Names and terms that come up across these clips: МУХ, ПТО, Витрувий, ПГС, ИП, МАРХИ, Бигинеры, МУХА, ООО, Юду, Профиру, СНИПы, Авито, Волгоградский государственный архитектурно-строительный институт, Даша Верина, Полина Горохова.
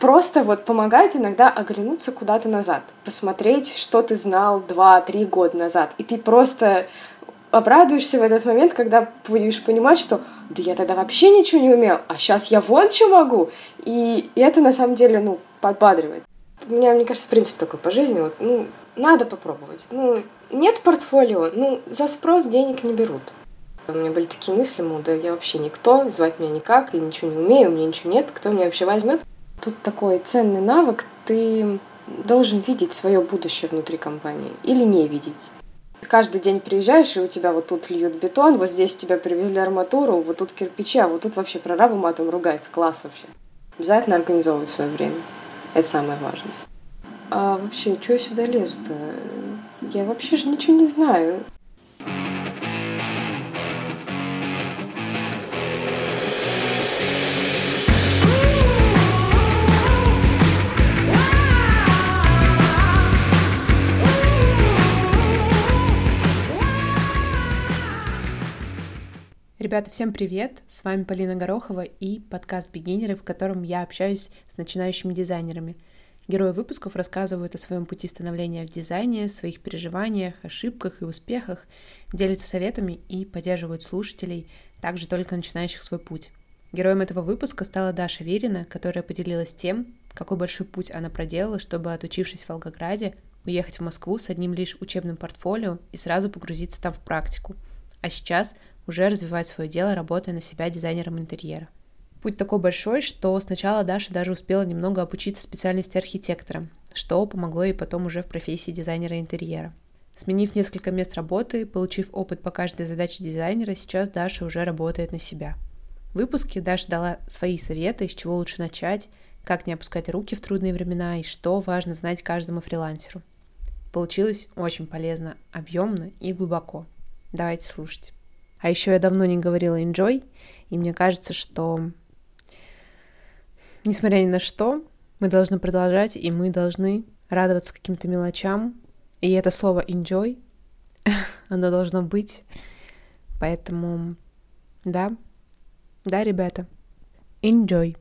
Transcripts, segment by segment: просто вот помогает иногда оглянуться куда-то назад, посмотреть, что ты знал 2-3 года назад, и ты просто обрадуешься в этот момент, когда будешь понимать, что да я тогда вообще ничего не умел, а сейчас я вон что могу, и это на самом деле, подбадривает. У меня, мне кажется, принцип такой по жизни, надо попробовать, нет портфолио, за спрос денег не берут. У меня были такие мысли, да я вообще никто, звать меня никак, и ничего не умею, у меня ничего нет, кто меня вообще возьмет? Тут такой ценный навык, ты должен видеть свое будущее внутри компании или не видеть. Каждый день приезжаешь, и у тебя вот тут льют бетон, вот здесь тебя привезли арматуру, вот тут кирпичи, а вот тут вообще прорабы матом ругается, класс вообще. Обязательно организовывать свое время, это самое важное. А вообще, что я сюда лезу-то? Я вообще же ничего не знаю. Ребята, всем привет! С вами Полина Горохова и подкаст «Бигинеры», в котором я общаюсь с начинающими дизайнерами. Герои выпусков рассказывают о своем пути становления в дизайне, своих переживаниях, ошибках и успехах, делятся советами и поддерживают слушателей, также только начинающих свой путь. Героем этого выпуска стала Даша Верина, которая поделилась тем, какой большой путь она проделала, чтобы, отучившись в Волгограде, уехать в Москву с одним лишь учебным портфолио и сразу погрузиться там в практику. А сейчас уже развивать свое дело, работая на себя дизайнером интерьера. Путь такой большой, что сначала Даша даже успела немного обучиться специальности архитектора, что помогло ей потом уже в профессии дизайнера интерьера. Сменив несколько мест работы, получив опыт по каждой задаче дизайнера, сейчас Даша уже работает на себя. В выпуске Даша дала свои советы, с чего лучше начать, как не опускать руки в трудные времена и что важно знать каждому фрилансеру. Получилось очень полезно, объемно и глубоко. Давайте слушать. А еще я давно не говорила enjoy, и мне кажется, что, несмотря ни на что, мы должны продолжать, и мы должны радоваться каким-то мелочам. И это слово enjoy, оно должно быть. Поэтому, да, ребята, enjoy.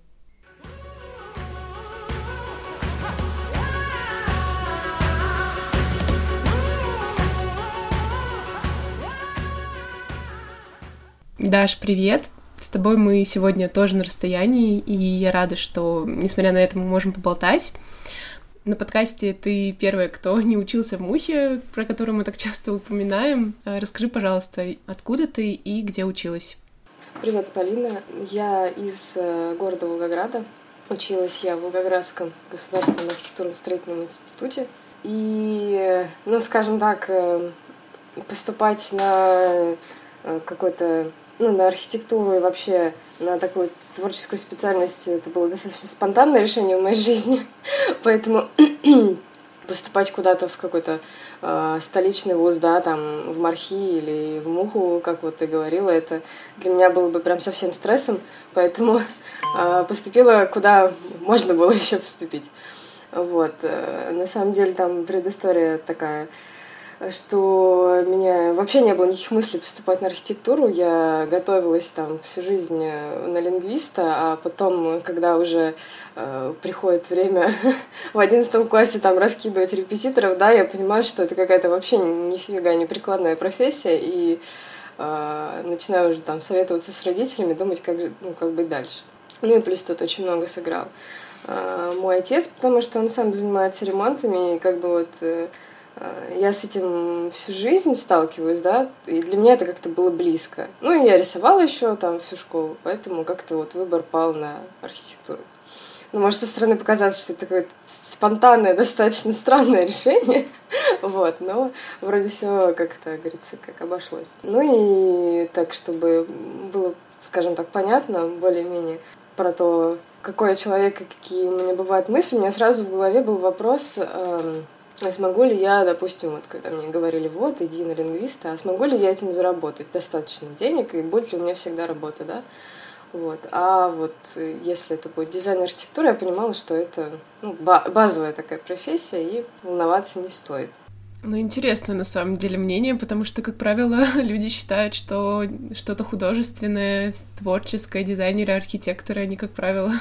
Даш, привет! С тобой мы сегодня тоже на расстоянии, и я рада, что, несмотря на это, мы можем поболтать. На подкасте ты первая, кто не учился в МУХе, про которую мы так часто упоминаем. Расскажи, пожалуйста, откуда ты и где училась? Привет, Полина. Я из города Волгограда. Училась я в Волгоградском государственном архитектурно-строительном институте. И, скажем так, поступать на какой-то на архитектуру и вообще на такую творческую специальность. Это было достаточно спонтанное решение в моей жизни. Поэтому поступать куда-то в какой-то столичный вуз, там, в МАРХИ или в МУХу, как вот ты говорила, это для меня было бы прям совсем стрессом. Поэтому поступила куда можно было еще поступить. Вот. На самом деле там предыстория такая, что у меня вообще не было никаких мыслей поступать на архитектуру. Я готовилась там всю жизнь на лингвиста, а потом, когда уже приходит время в 11 классе там раскидывать репетиторов, я понимаю, что это какая-то вообще нифига не прикладная профессия, и начинаю уже там советоваться с родителями, думать, как быть дальше. И плюс тут очень много сыграл мой отец, потому что он сам занимается ремонтами, и я с этим всю жизнь сталкиваюсь, и для меня это как-то было близко. И я рисовала еще там всю школу, поэтому как-то вот выбор пал на архитектуру. Может, со стороны показаться, что это какое-то спонтанное, достаточно странное решение, но вроде все как-то, говорится, как обошлось. И так, чтобы было, скажем так, понятно более-менее про то, какой я человек и какие у меня бывают мысли, у меня сразу в голове был вопрос... смогу ли я, допустим, вот когда мне говорили, иди на лингвиста, смогу ли я этим заработать достаточно денег, и будет ли у меня всегда работа, если это будет дизайн архитектуры, я понимала, что это базовая такая профессия, и волноваться не стоит. Ну, интересно, на самом деле, мнение, потому что, как правило, люди считают, что что-то художественное, творческое, дизайнеры, архитекторы, они, как правило,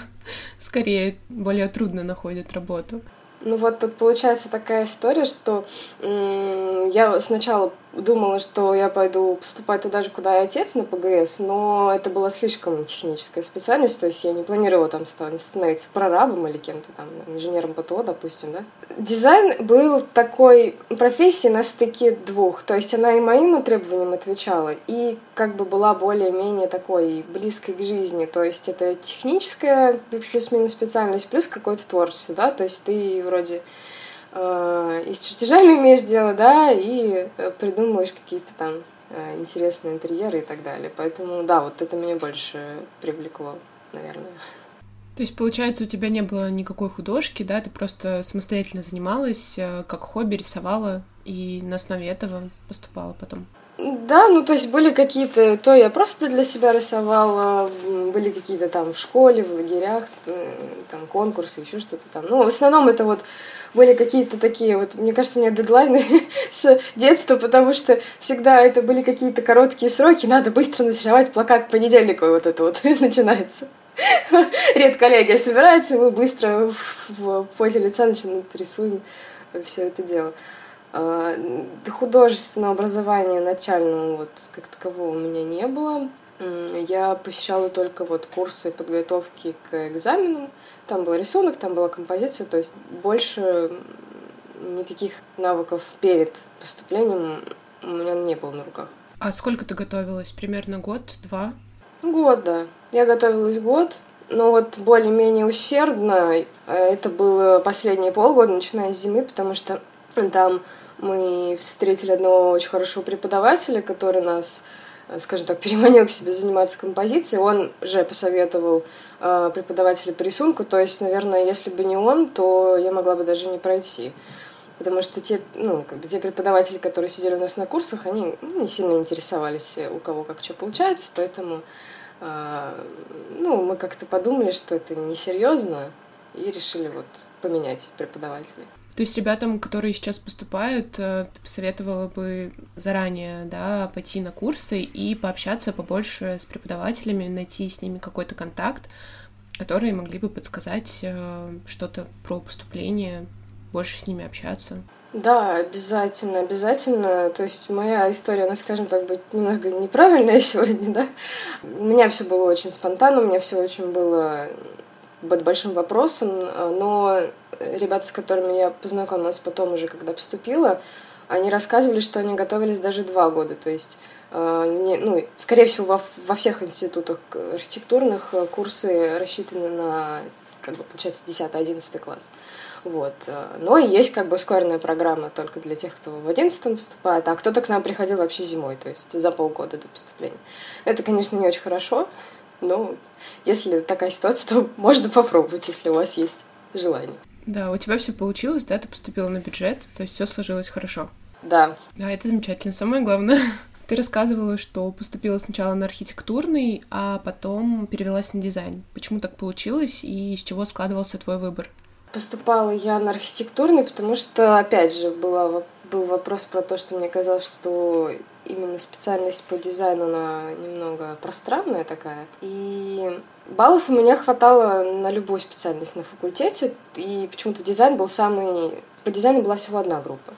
скорее, более трудно находят работу. Ну вот тут получается такая история, что я сначала думала, что я пойду поступать туда же, куда и отец, на ПГС, но это была слишком техническая специальность, то есть я не планировала там становиться прорабом или кем-то там, инженером ПТО, допустим, да. Дизайн был такой профессией на стыке двух, то есть она и моим требованиям отвечала, и как бы была более-менее такой близкой к жизни, то есть это техническая плюс-минус специальность, плюс какое-то творчество, да, то есть ты вроде и с чертежами имеешь дело, да, и придумываешь какие-то там интересные интерьеры и так далее. Поэтому, да, вот это меня больше привлекло, наверное. То есть, получается, у тебя не было никакой художки, да, ты просто самостоятельно занималась, как хобби рисовала, и на основе этого поступала потом? Да, ну, то есть были какие-то... То я просто для себя рисовала, были какие-то там в школе, в лагерях, там конкурсы, еще что-то там. Ну, в основном это вот были какие-то такие вот... Мне кажется, у меня дедлайны с детства, потому что всегда это были какие-то короткие сроки, надо быстро нарисовать плакат к понедельнику, вот это вот начинается. Редколлегия собирается, мы быстро в поте лица начинаем рисуем все это дело. Художественного образования начального вот как такового у меня не было. Я посещала только вот курсы подготовки к экзаменам. Там был рисунок, там была композиция, то есть больше никаких навыков перед поступлением у меня не было на руках. А сколько ты готовилась? Примерно год, два? Год, да. Я готовилась год. Ну вот более-менее усердно. Это было последние полгода, начиная с зимы, потому что там мы встретили одного очень хорошего преподавателя, который нас, скажем так, переманил к себе заниматься композицией. Он же посоветовал преподавателю по рисунку, то есть, наверное, если бы не он, то я могла бы даже не пройти. Потому что те преподаватели, которые сидели у нас на курсах, они не сильно интересовались, у кого как что получается, поэтому мы как-то подумали, что это несерьезно, и решили вот поменять преподавателей. То есть ребятам, которые сейчас поступают, ты посоветовала бы заранее, да, пойти на курсы и пообщаться побольше с преподавателями, найти с ними какой-то контакт, которые могли бы подсказать что-то про поступление, больше с ними общаться. Да, обязательно, обязательно. То есть моя история, она, скажем так, будет немного неправильная сегодня, да. У меня все было очень спонтанно, у меня все очень было под большим вопросом, но ребята, с которыми я познакомилась потом уже, когда поступила, они рассказывали, что они готовились даже 2 года. То есть, скорее всего, во всех институтах архитектурных курсы рассчитаны на, как бы, получается, 10-11 класс. Вот. Но и есть как бы ускоренная программа только для тех, кто в 11-м поступает, а кто-то к нам приходил вообще зимой, то есть за полгода до поступления. Это, конечно, не очень хорошо, но если такая ситуация, то можно попробовать, если у вас есть желание. Да, у тебя все получилось, да, ты поступила на бюджет, то есть все сложилось хорошо. Да. Да, это замечательно, самое главное. Ты рассказывала, что поступила сначала на архитектурный, а потом перевелась на дизайн. Почему так получилось и из чего складывался твой выбор? Поступала я на архитектурный, потому что, опять же, был вопрос про то, что мне казалось, что именно специальность по дизайну, она немного пространная такая, и баллов у меня хватало на любую специальность на факультете, и почему-то дизайн был самый... По дизайну была всего одна группа,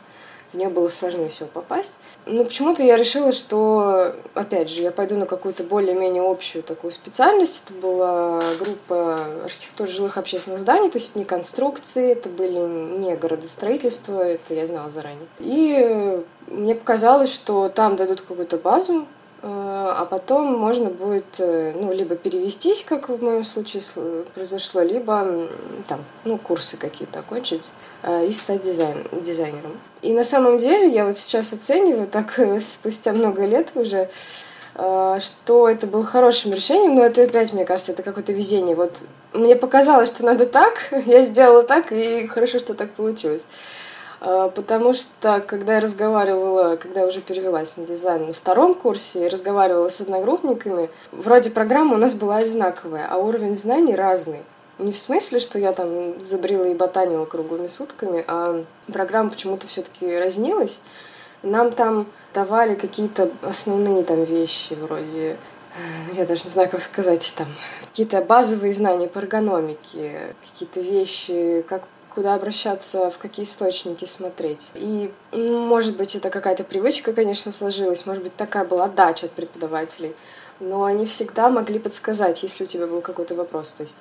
в нее было сложнее всего попасть. Но почему-то я решила, что, опять же, я пойду на какую-то более-менее общую такую специальность. Это была группа архитектур жилых общественных зданий, то есть не конструкции, это были не городостроительство, это я знала заранее. И мне показалось, что там дадут какую-то базу, а потом можно будет, либо перевестись, как в моем случае произошло, либо там, курсы какие-то окончить и стать дизайнером. И на самом деле я вот сейчас оцениваю, так спустя много лет уже, что это было хорошим решением, но это опять, мне кажется, это какое-то везение. Вот мне показалось, что надо так, я сделала так, и хорошо, что так получилось. Потому что, когда я уже перевелась на дизайн на 2-м курсе и разговаривала с одногруппниками, вроде программа у нас была одинаковая, а уровень знаний разный. Не в смысле, что я там забрела и ботанила круглыми сутками, а программа почему-то все-таки разнилась. Нам там давали какие-то основные там вещи вроде... Я даже не знаю, как сказать, там какие-то базовые знания по эргономике, какие-то вещи, как куда обращаться, в какие источники смотреть. И, может быть, это какая-то привычка, конечно, сложилась, может быть, такая была отдача от преподавателей, но они всегда могли подсказать, если у тебя был какой-то вопрос. То есть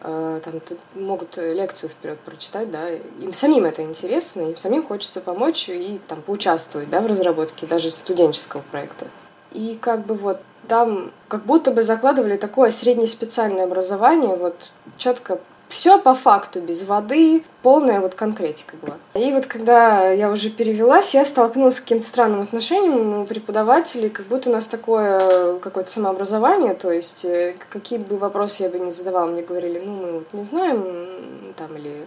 там могут лекцию вперед прочитать, да, им самим это интересно, им самим хочется помочь и там поучаствовать, да, в разработке даже студенческого проекта. И как бы вот там как будто бы закладывали такое среднеспециальное образование, вот четко все по факту, без воды, полная вот конкретика была. И вот когда я уже перевелась, я столкнулась с каким-то странным отношением у преподавателей, как будто у нас такое какое-то самообразование, то есть какие бы вопросы я бы не задавала, мне говорили, ну мы вот не знаем, там или...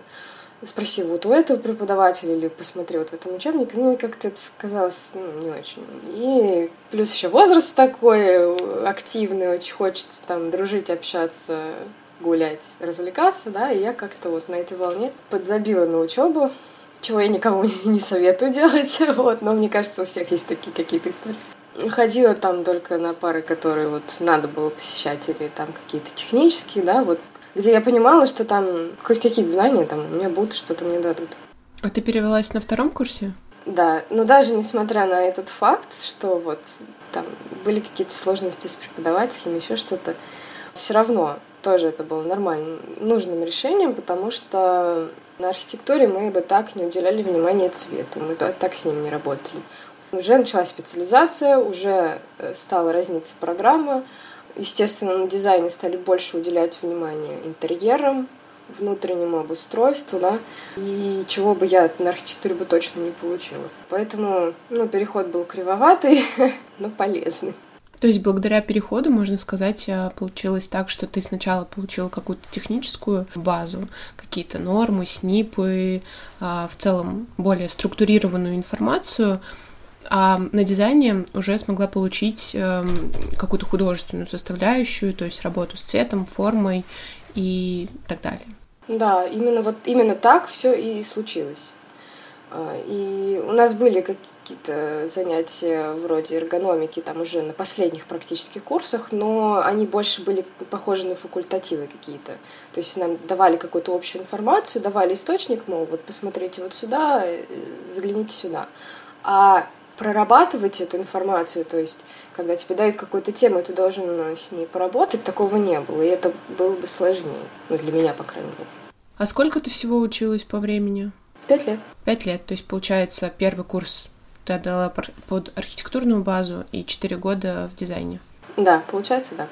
Спроси вот у этого преподавателя или посмотри вот в этом учебнике. Ну, и как-то это казалось, ну, не очень. И плюс еще возраст такой активный, очень хочется там дружить, общаться, гулять, развлекаться, да. И я как-то вот на этой волне подзабила на учебу, чего я никому не советую делать, вот. Но мне кажется, у всех есть такие какие-то истории. Ходила там только на пары, которые вот надо было посещать, или там какие-то технические, да, вот. Где я понимала, что там хоть какие-то знания там у меня будут, что-то мне дадут. А ты перевелась на втором курсе? Да, но даже несмотря на этот факт, что вот там были какие-то сложности с преподавателями, еще что-то, все равно тоже это было нормальным, нужным решением, потому что на архитектуре мы бы так не уделяли внимания цвету, мы так с ним не работали. Уже началась специализация, уже стала разниться программа. Естественно, на дизайне стали больше уделять внимание интерьерам, внутреннему обустройству, да, и чего бы я на архитектуре бы точно не получила. Поэтому, ну, переход был кривоватый, но полезный. То есть благодаря переходу, можно сказать, получилось так, что ты сначала получила какую-то техническую базу, какие-то нормы, СНИПы, в целом более структурированную информацию, а на дизайне уже смогла получить какую-то художественную составляющую, то есть работу с цветом, формой и так далее. Да, именно вот именно так все и случилось. И у нас были какие-то занятия вроде эргономики там уже на последних практически курсах, но они больше были похожи на факультативы какие-то. То есть нам давали какую-то общую информацию, давали источник, мол, вот посмотрите вот сюда, загляните сюда. А прорабатывать эту информацию, то есть, когда тебе дают какую-то тему, ты должен с ней поработать, такого не было, и это было бы сложнее, ну, для меня, по крайней мере. А сколько ты всего училась по времени? 5 лет. 5 лет, то есть, получается, первый курс ты отдала под архитектурную базу и 4 года в дизайне? Да, получается, да.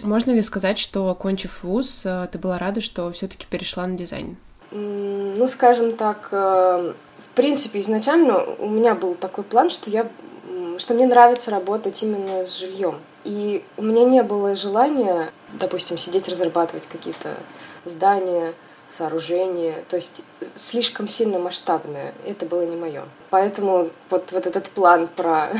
Можно ли сказать, что, окончив вуз, ты была рада, что все-таки перешла на дизайн? Ну, скажем так, в принципе, изначально у меня был такой план, что мне нравится работать именно с жильем. И у меня не было желания, допустим, сидеть разрабатывать какие-то здания, сооружения. То есть слишком сильно масштабное. Это было не мое. Поэтому вот этот план про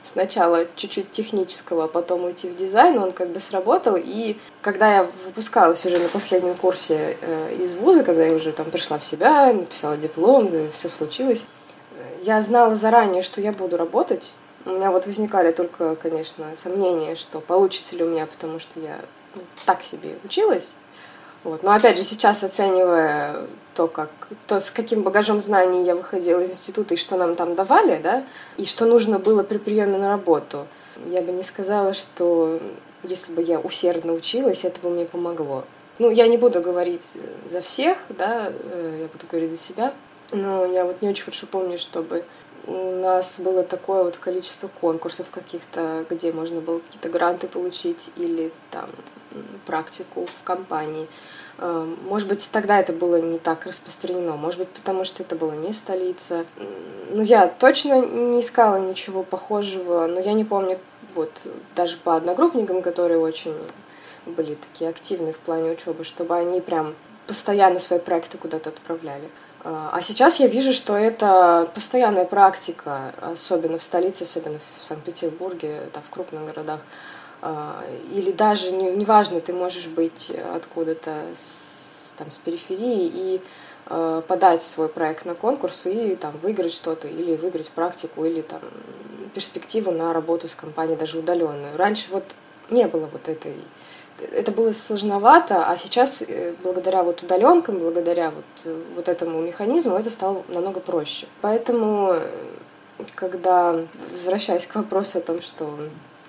сначала чуть-чуть технического, а потом уйти в дизайн, он как бы сработал. И когда я выпускалась уже на последнем курсе из вуза, когда я уже там пришла в себя, написала диплом, все случилось, я знала заранее, что я буду работать. У меня вот возникали только, конечно, сомнения, что получится ли у меня, потому что я так себе училась. Вот. Но опять же, сейчас, оценивая то, с каким багажом знаний я выходила из института, и что нам там давали, да, и что нужно было при приеме на работу, я бы не сказала, что если бы я усердно училась, это бы мне помогло. Ну, я не буду говорить за всех, да, я буду говорить за себя, но я вот не очень хорошо помню, чтобы у нас было такое вот количество конкурсов каких-то, где можно было какие-то гранты получить или там практику в компании. Может быть, тогда это было не так распространено, может быть, потому что это была не столица. Ну, я точно не искала ничего похожего, но я не помню, вот, даже по одногруппникам, которые очень были такие активны в плане учебы, чтобы они прям постоянно свои проекты куда-то отправляли. А сейчас я вижу, что это постоянная практика, особенно в столице, особенно в Санкт-Петербурге, там, в крупных городах. Или даже, неважно, ты можешь быть откуда-то там, с периферии и подать свой проект на конкурс и там, выиграть что-то, или выиграть практику, или там, перспективу на работу с компанией, даже удаленную. Раньше вот не было вот этой... Это было сложновато, а сейчас благодаря вот удаленкам, благодаря вот этому механизму это стало намного проще. Поэтому, когда, возвращаясь к вопросу о том, что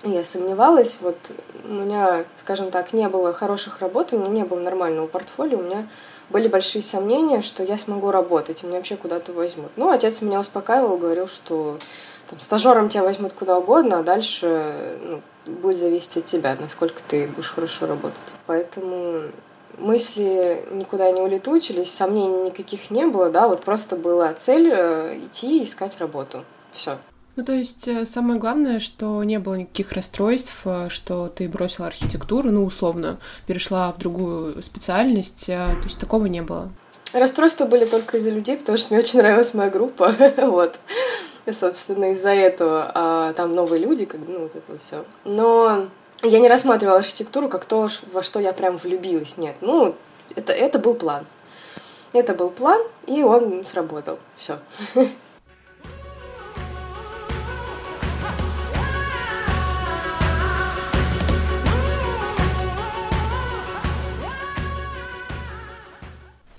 я сомневалась, вот у меня, скажем так, не было хороших работ, у меня не было нормального портфолио, у меня были большие сомнения, что я смогу работать, меня вообще куда-то возьмут. Ну, отец меня успокаивал, говорил, что там, стажером тебя возьмут куда угодно, а дальше... будет зависеть от тебя, насколько ты будешь хорошо работать. Поэтому мысли никуда не улетучились, сомнений никаких не было, да, вот просто была цель идти искать работу. Все. Ну, то есть самое главное, что не было никаких расстройств, что ты бросила архитектуру, ну, условно, перешла в другую специальность, то есть такого не было. Расстройства были только из-за людей, потому что мне очень нравилась моя группа, вот. Собственно, из-за этого там новые люди, как, ну, вот это вот все. Но я не рассматривала архитектуру как то, во что я прям влюбилась, нет. Ну, это был план. Это был план, и он сработал. Все.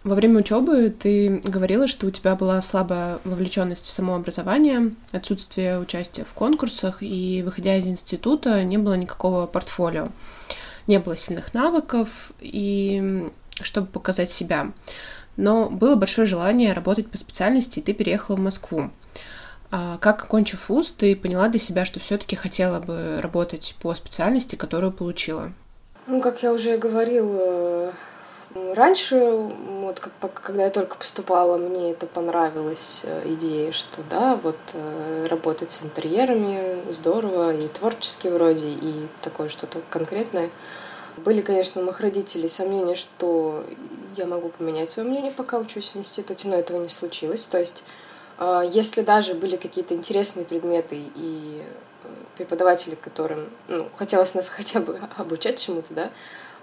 Во время учебы ты говорила, что у тебя была слабая вовлеченность в само образование, отсутствие участия в конкурсах, и, выходя из института, не было никакого портфолио, не было сильных навыков, и чтобы показать себя. Но было большое желание работать по специальности, и ты переехала в Москву. Как, окончив вуз, ты поняла для себя, что все-таки хотела бы работать по специальности, которую получила? Ну, как я уже говорила... Раньше, вот, когда я только поступала, мне это понравилась идея, что да, вот работать с интерьерами здорово, и творчески вроде, и такое что-то конкретное. Были, конечно, у моих родителей сомнения, что я могу поменять свое мнение, пока учусь в институте, но этого не случилось. То есть, если даже были какие-то интересные предметы и преподаватели, которым хотелось нас хотя бы обучать чему-то, да,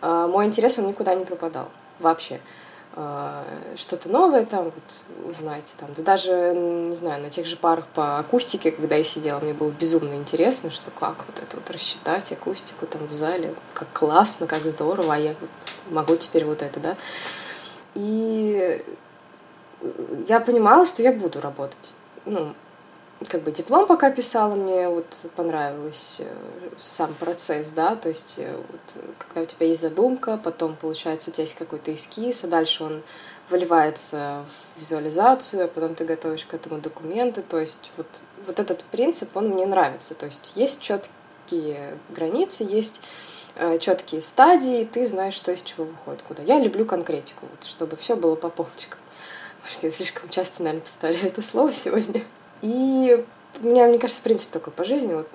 мой интерес, он никуда не пропадал вообще. Что-то новое там, вот, узнать там. Да даже, не знаю, на тех же парах по акустике, когда я сидела, мне было безумно интересно, что как вот это вот рассчитать, акустику там в зале, как классно, как здорово, а я могу теперь вот это, да. И я понимала, что я буду работать. Как бы диплом пока писала, мне вот понравилось сам процесс, да, то есть вот, когда у тебя есть задумка, потом получается у тебя есть какой-то эскиз, а дальше он выливается в визуализацию, а потом ты готовишь к этому документы, то есть вот этот принцип, он мне нравится, то есть есть четкие границы, есть четкие стадии, ты знаешь, что из чего выходит, куда. Я люблю конкретику, вот, чтобы все было по полочкам, потому что я слишком часто, наверное, повторяю это слово сегодня. И у меня, мне кажется, принцип такой по жизни, вот,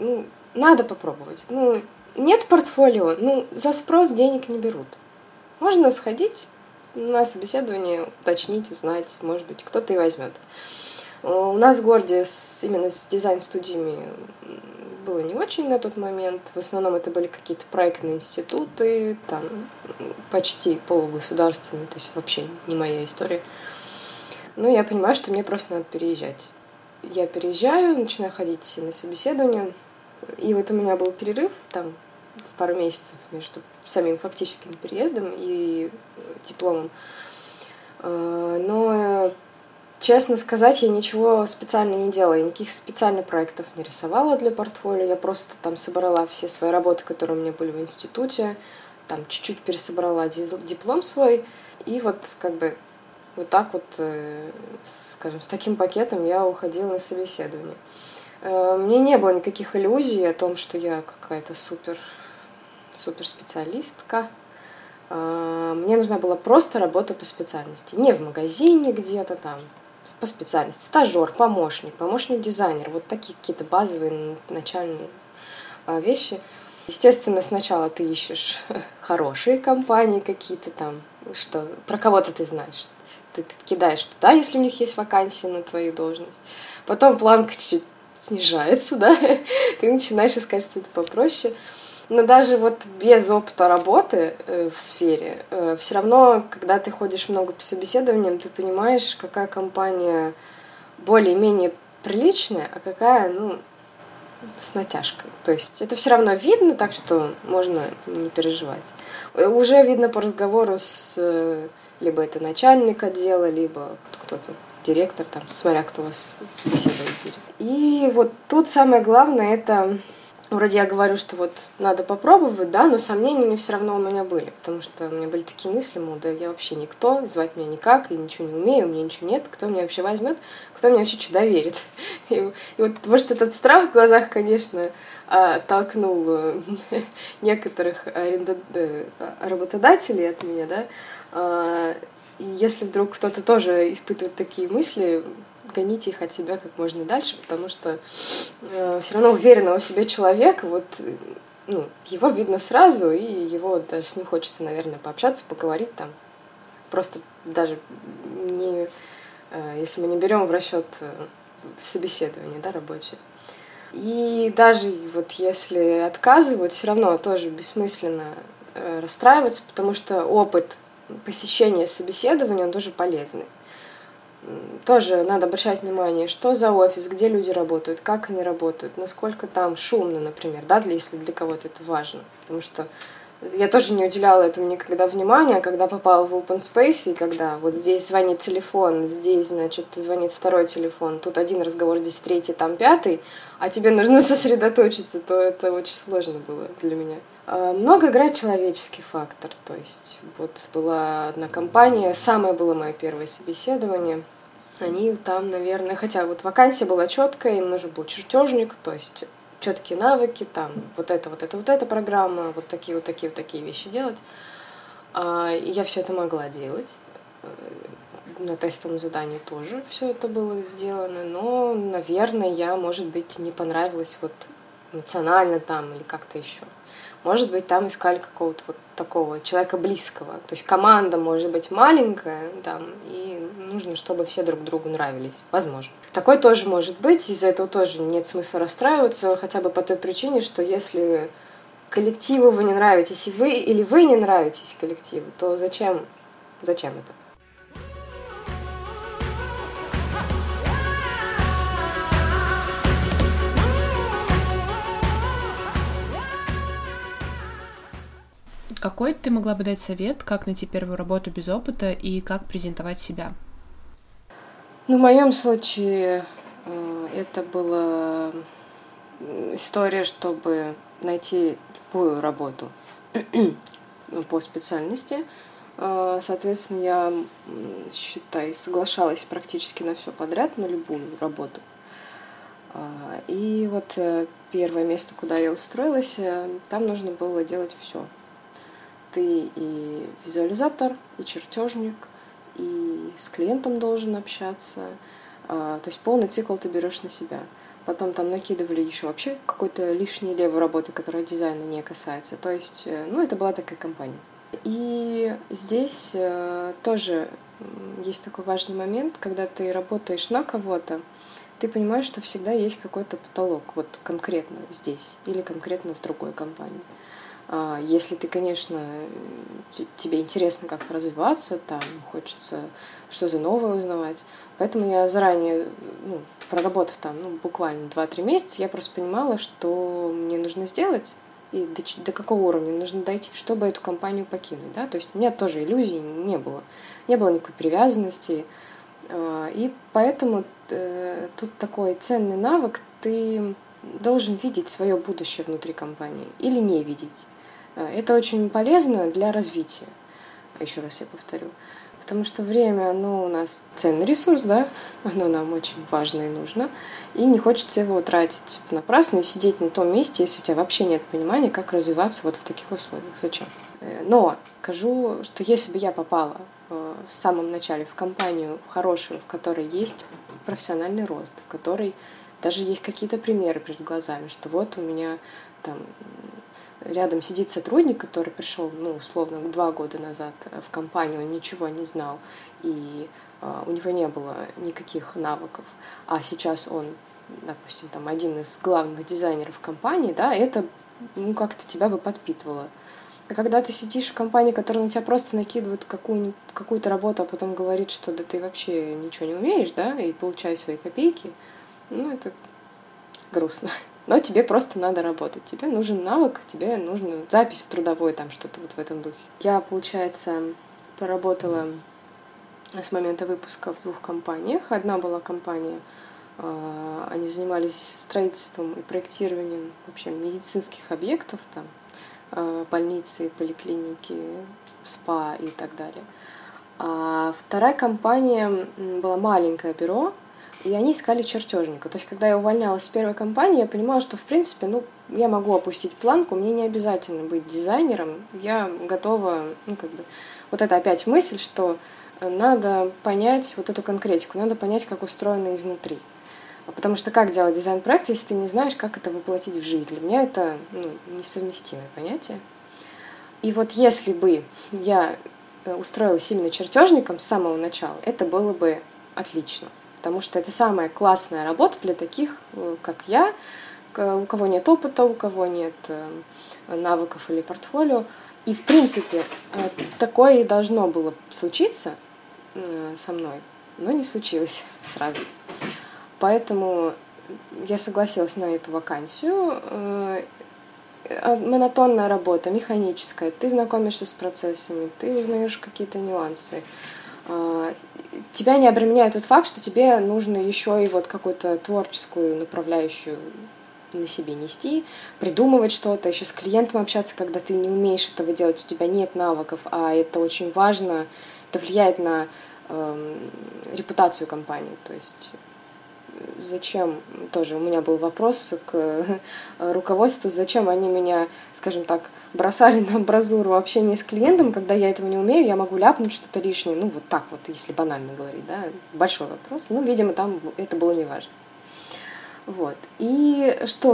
надо попробовать. Нет портфолио, за спрос денег не берут. Можно сходить на собеседование, уточнить, узнать, может быть, кто-то и возьмет. У нас в городе именно с дизайн-студиями было не очень на тот момент. В основном это были какие-то проектные институты, там почти полугосударственные, то есть вообще не моя история. Но я понимаю, что мне просто надо переезжать. Я переезжаю, начинаю ходить на собеседование, и вот у меня был перерыв, там, пару месяцев между самим фактическим переездом и дипломом. Но, честно сказать, я ничего специально не делала, я никаких специальных проектов не рисовала для портфолио, я просто там собрала все свои работы, которые у меня были в институте, там чуть-чуть пересобрала диплом свой, и вот как бы... Вот так вот, скажем, с таким пакетом я уходила на собеседование. Мне не было никаких иллюзий о том, что я какая-то суперспециалистка. Мне нужна была просто работа по специальности. Не в магазине где-то там, по специальности. Стажер, помощник-дизайнер. Вот такие какие-то базовые начальные вещи. Естественно, сначала ты ищешь хорошие компании какие-то там, что про кого-то ты знаешь. Ты кидаешь туда, если у них есть вакансия на твою должность. Потом планка чуть-чуть снижается, да, ты начинаешь искать что-то попроще. Но даже вот без опыта работы в сфере, все равно, когда ты ходишь много по собеседованиям, ты понимаешь, какая компания более-менее приличная, а какая, с натяжкой. То есть это все равно видно, так что можно не переживать. Уже видно по разговору с... Либо это начальник отдела, либо кто-то, директор, там, смотря кто вас собеседовать будет. И вот тут самое главное, это... Вроде я говорю, что вот надо попробовать, да, но сомнения не все равно у меня были, потому что у меня были такие мысли, мол, да я вообще никто, звать меня никак, я ничего не умею, у меня ничего нет, кто меня вообще возьмет, кто мне вообще сюда верит. И вот, может, этот страх в глазах, конечно, толкнул некоторых работодателей от меня, да, и если вдруг кто-то тоже испытывает такие мысли... гоните их от себя как можно дальше, потому что все равно уверенного в себе человека, его видно сразу, и его даже с ним хочется, наверное, пообщаться, поговорить там. Просто даже не... если мы не берем в расчет собеседование, да, рабочее. И даже вот если отказывают, все равно тоже бессмысленно расстраиваться, потому что опыт посещения собеседования, он тоже полезный. Тоже надо обращать внимание, что за офис, где люди работают, как они работают, насколько там шумно, например, да, если для кого-то это важно. Потому что я тоже не уделяла этому никогда внимания, когда попала в open space, и когда вот здесь звонит телефон, здесь, значит, звонит второй телефон, тут один разговор, здесь третий, там пятый, а тебе нужно сосредоточиться, то это очень сложно было для меня. Много играет человеческий фактор, то есть вот была одна компания, самое было мое первое собеседование, они там, наверное, хотя вот вакансия была четкая, им нужен был чертежник, то есть четкие навыки, там вот эта программа, вот такие вещи делать. И я все это могла делать, на тестовом задании тоже все это было сделано, но, наверное, я, может быть, не понравилась вот эмоционально там или как-то еще. Может быть, там искали какого-то вот такого человека близкого. То есть команда может быть маленькая, там, и нужно, чтобы все друг другу нравились. Возможно. Такое тоже может быть. Из-за этого тоже нет смысла расстраиваться, хотя бы по той причине, что если коллективу вы не нравитесь, или вы не нравитесь коллективу, то зачем это? Какой ты могла бы дать совет, как найти первую работу без опыта и как презентовать себя? В моем случае это была история, чтобы найти любую работу по специальности. Соответственно, я, считай, соглашалась практически на все подряд, на любую работу. И вот первое место, куда я устроилась, там нужно было делать все. Ты и визуализатор, и чертежник, и с клиентом должен общаться. То есть полный цикл ты берешь на себя. Потом там накидывали еще вообще какой-то лишней левой работы, которая дизайна не касается. То есть, это была такая компания. И здесь тоже есть такой важный момент, когда ты работаешь на кого-то, ты понимаешь, что всегда есть какой-то потолок, вот конкретно здесь или конкретно в другой компании. Если ты, конечно, тебе интересно как-то развиваться, там хочется что-то новое узнавать. Поэтому я заранее, проработав там буквально 2-3 месяца, я просто понимала, что мне нужно сделать и до какого уровня нужно дойти, чтобы эту компанию покинуть. Да? То есть у меня тоже иллюзий не было. Не было никакой привязанности. И поэтому тут такой ценный навык, ты должен видеть свое будущее внутри компании или не видеть. Это очень полезно для развития, еще раз я повторю, потому что время, у нас ценный ресурс, да, оно нам очень важно и нужно, и не хочется его тратить напрасно и сидеть на том месте, если у тебя вообще нет понимания, как развиваться вот в таких условиях, зачем. Но скажу, что если бы я попала в самом начале в компанию хорошую, в которой есть профессиональный рост, в которой даже есть какие-то примеры перед глазами, что вот у меня там... Рядом сидит сотрудник, который пришел, условно, 2 года назад в компанию, он ничего не знал, и у него не было никаких навыков. А сейчас он, допустим, там один из главных дизайнеров компании, да, это ну, как-то тебя бы подпитывало. А когда ты сидишь в компании, которая на тебя просто накидывает какую-то работу, а потом говорит, что да ты вообще ничего не умеешь, да, и получаешь свои копейки, ну, это грустно. Но тебе просто надо работать. Тебе нужен навык, тебе нужна запись в трудовой, там что-то вот в этом духе. Я, получается, поработала с момента выпуска в двух компаниях. Одна была компания, они занимались строительством и проектированием вообще медицинских объектов, там, больницы, поликлиники, СПА и так далее. А вторая компания была маленькое бюро, и они искали чертежника. То есть, когда я увольнялась с первой компании, я понимала, что, в принципе, ну, я могу опустить планку, мне не обязательно быть дизайнером. Я готова, ну, как бы, вот это опять мысль, что надо понять вот эту конкретику, надо понять, как устроено изнутри. Потому что как делать дизайн-проект, если ты не знаешь, как это воплотить в жизнь? Для меня это, ну, несовместимое понятие. И вот если бы я устроилась именно чертежником с самого начала, это было бы отлично. Потому что это самая классная работа для таких, как я, у кого нет опыта, у кого нет навыков или портфолио. И, в принципе, такое и должно было случиться со мной, но не случилось сразу. Поэтому я согласилась на эту вакансию. Монотонная работа, механическая. Ты знакомишься с процессами, ты узнаешь какие-то нюансы. Тебя не обременяет тот факт, что тебе нужно еще и вот какую-то творческую направляющую на себе нести, придумывать что-то, еще с клиентом общаться, когда ты не умеешь этого делать, у тебя нет навыков, а это очень важно, это влияет на репутацию компании. То есть зачем, тоже у меня был вопрос к руководству, зачем они меня, скажем так, бросали на амбразуру общения с клиентом, когда я этого не умею, я могу ляпнуть что-то лишнее, ну вот так вот, если банально говорить, да, большой вопрос, ну, видимо, там это было неважно. Вот. И что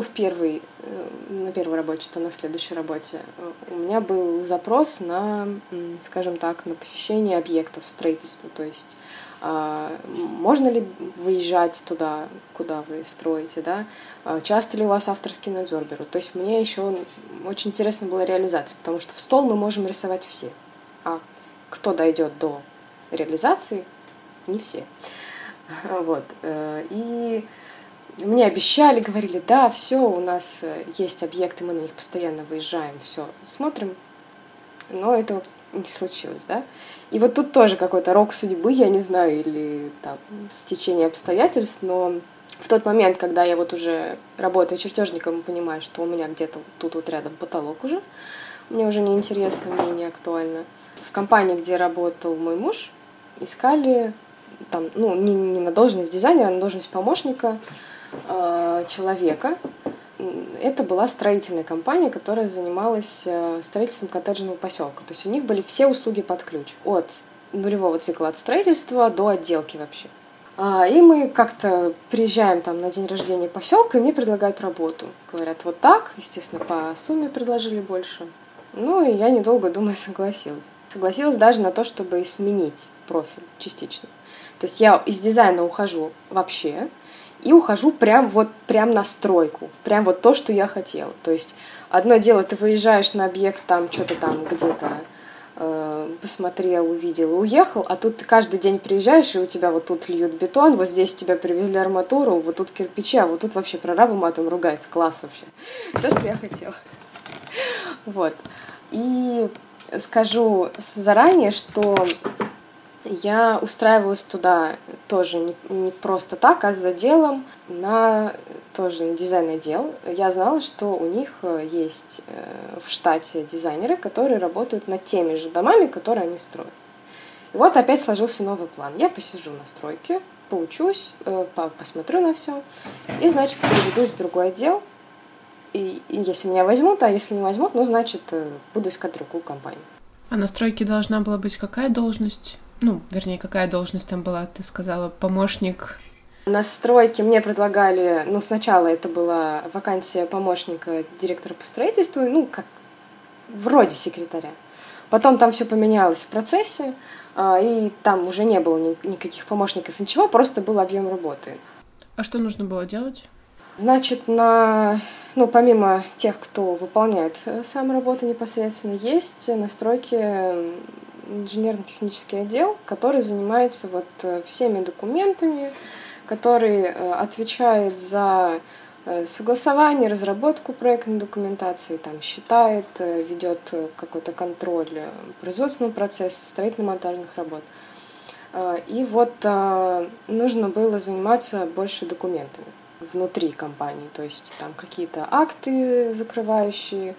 на первой работе, что на следующей работе, у меня был запрос на, скажем так, на посещение объектов строительства, то есть можно ли выезжать туда, куда вы строите, да? Часто ли у вас авторский надзор берут? То есть мне еще очень интересна была реализация, потому что в стол мы можем рисовать все, а кто дойдет до реализации, не все. Вот. И мне обещали, говорили, да, все, у нас есть объекты, мы на них постоянно выезжаем, все, смотрим, но этого не случилось, да. И вот тут тоже какой-то рок судьбы, я не знаю, или там стечение обстоятельств, но в тот момент, когда я вот уже работаю чертежником и понимаю, что у меня где-то тут вот рядом потолок уже, мне уже не интересно, мне не актуально. В компании, где работал мой муж, искали там, ну, не на должность дизайнера, а на должность помощника человека. Это была строительная компания, которая занималась строительством коттеджного поселка. То есть у них были все услуги под ключ. От нулевого цикла, от строительства до отделки вообще. И мы как-то приезжаем там на день рождения поселка, и мне предлагают работу. Говорят, вот так. Естественно, по сумме предложили больше. Ну и я, недолго думая, согласилась. Согласилась даже на то, чтобы сменить профиль частично. То есть я из дизайна ухожу вообще, и ухожу прям на стройку, прям вот то, что я хотела. То есть одно дело, ты выезжаешь на объект, там что-то там где-то посмотрел, увидел и уехал, а тут ты каждый день приезжаешь, и у тебя вот тут льют бетон, вот здесь тебя привезли арматуру, вот тут кирпичи, а вот тут вообще прорабы матом ругается. Класс вообще. Все, что я хотела. Вот. И скажу заранее, что я устраивалась туда тоже не просто так, а за делом, на дизайн-отдел. Я знала, что у них есть в штате дизайнеры, которые работают над теми же домами, которые они строят. И вот опять сложился новый план. Я посижу на стройке, поучусь, посмотрю на все, и, значит, переведусь в другой отдел. И если меня возьмут, а если не возьмут, ну, значит, буду искать другую компанию. А на стройке должна была быть какая должность? Ну, вернее, какая должность там была, ты сказала, помощник? На стройке мне предлагали, ну, сначала это была вакансия помощника директора по строительству, ну, как вроде секретаря. Потом там все поменялось в процессе, и там уже не было никаких помощников, ничего, просто был объем работы. А что нужно было делать? Значит, Ну, помимо тех, кто выполняет сам работу непосредственно, есть на стройке инженерно-технический отдел, который занимается вот всеми документами, который отвечает за согласование, разработку проектной документации, там, считает, ведет какой-то контроль производственного процесса, строительно-монтажных работ. И вот нужно было заниматься больше документами внутри компании, то есть там какие-то акты закрывающие,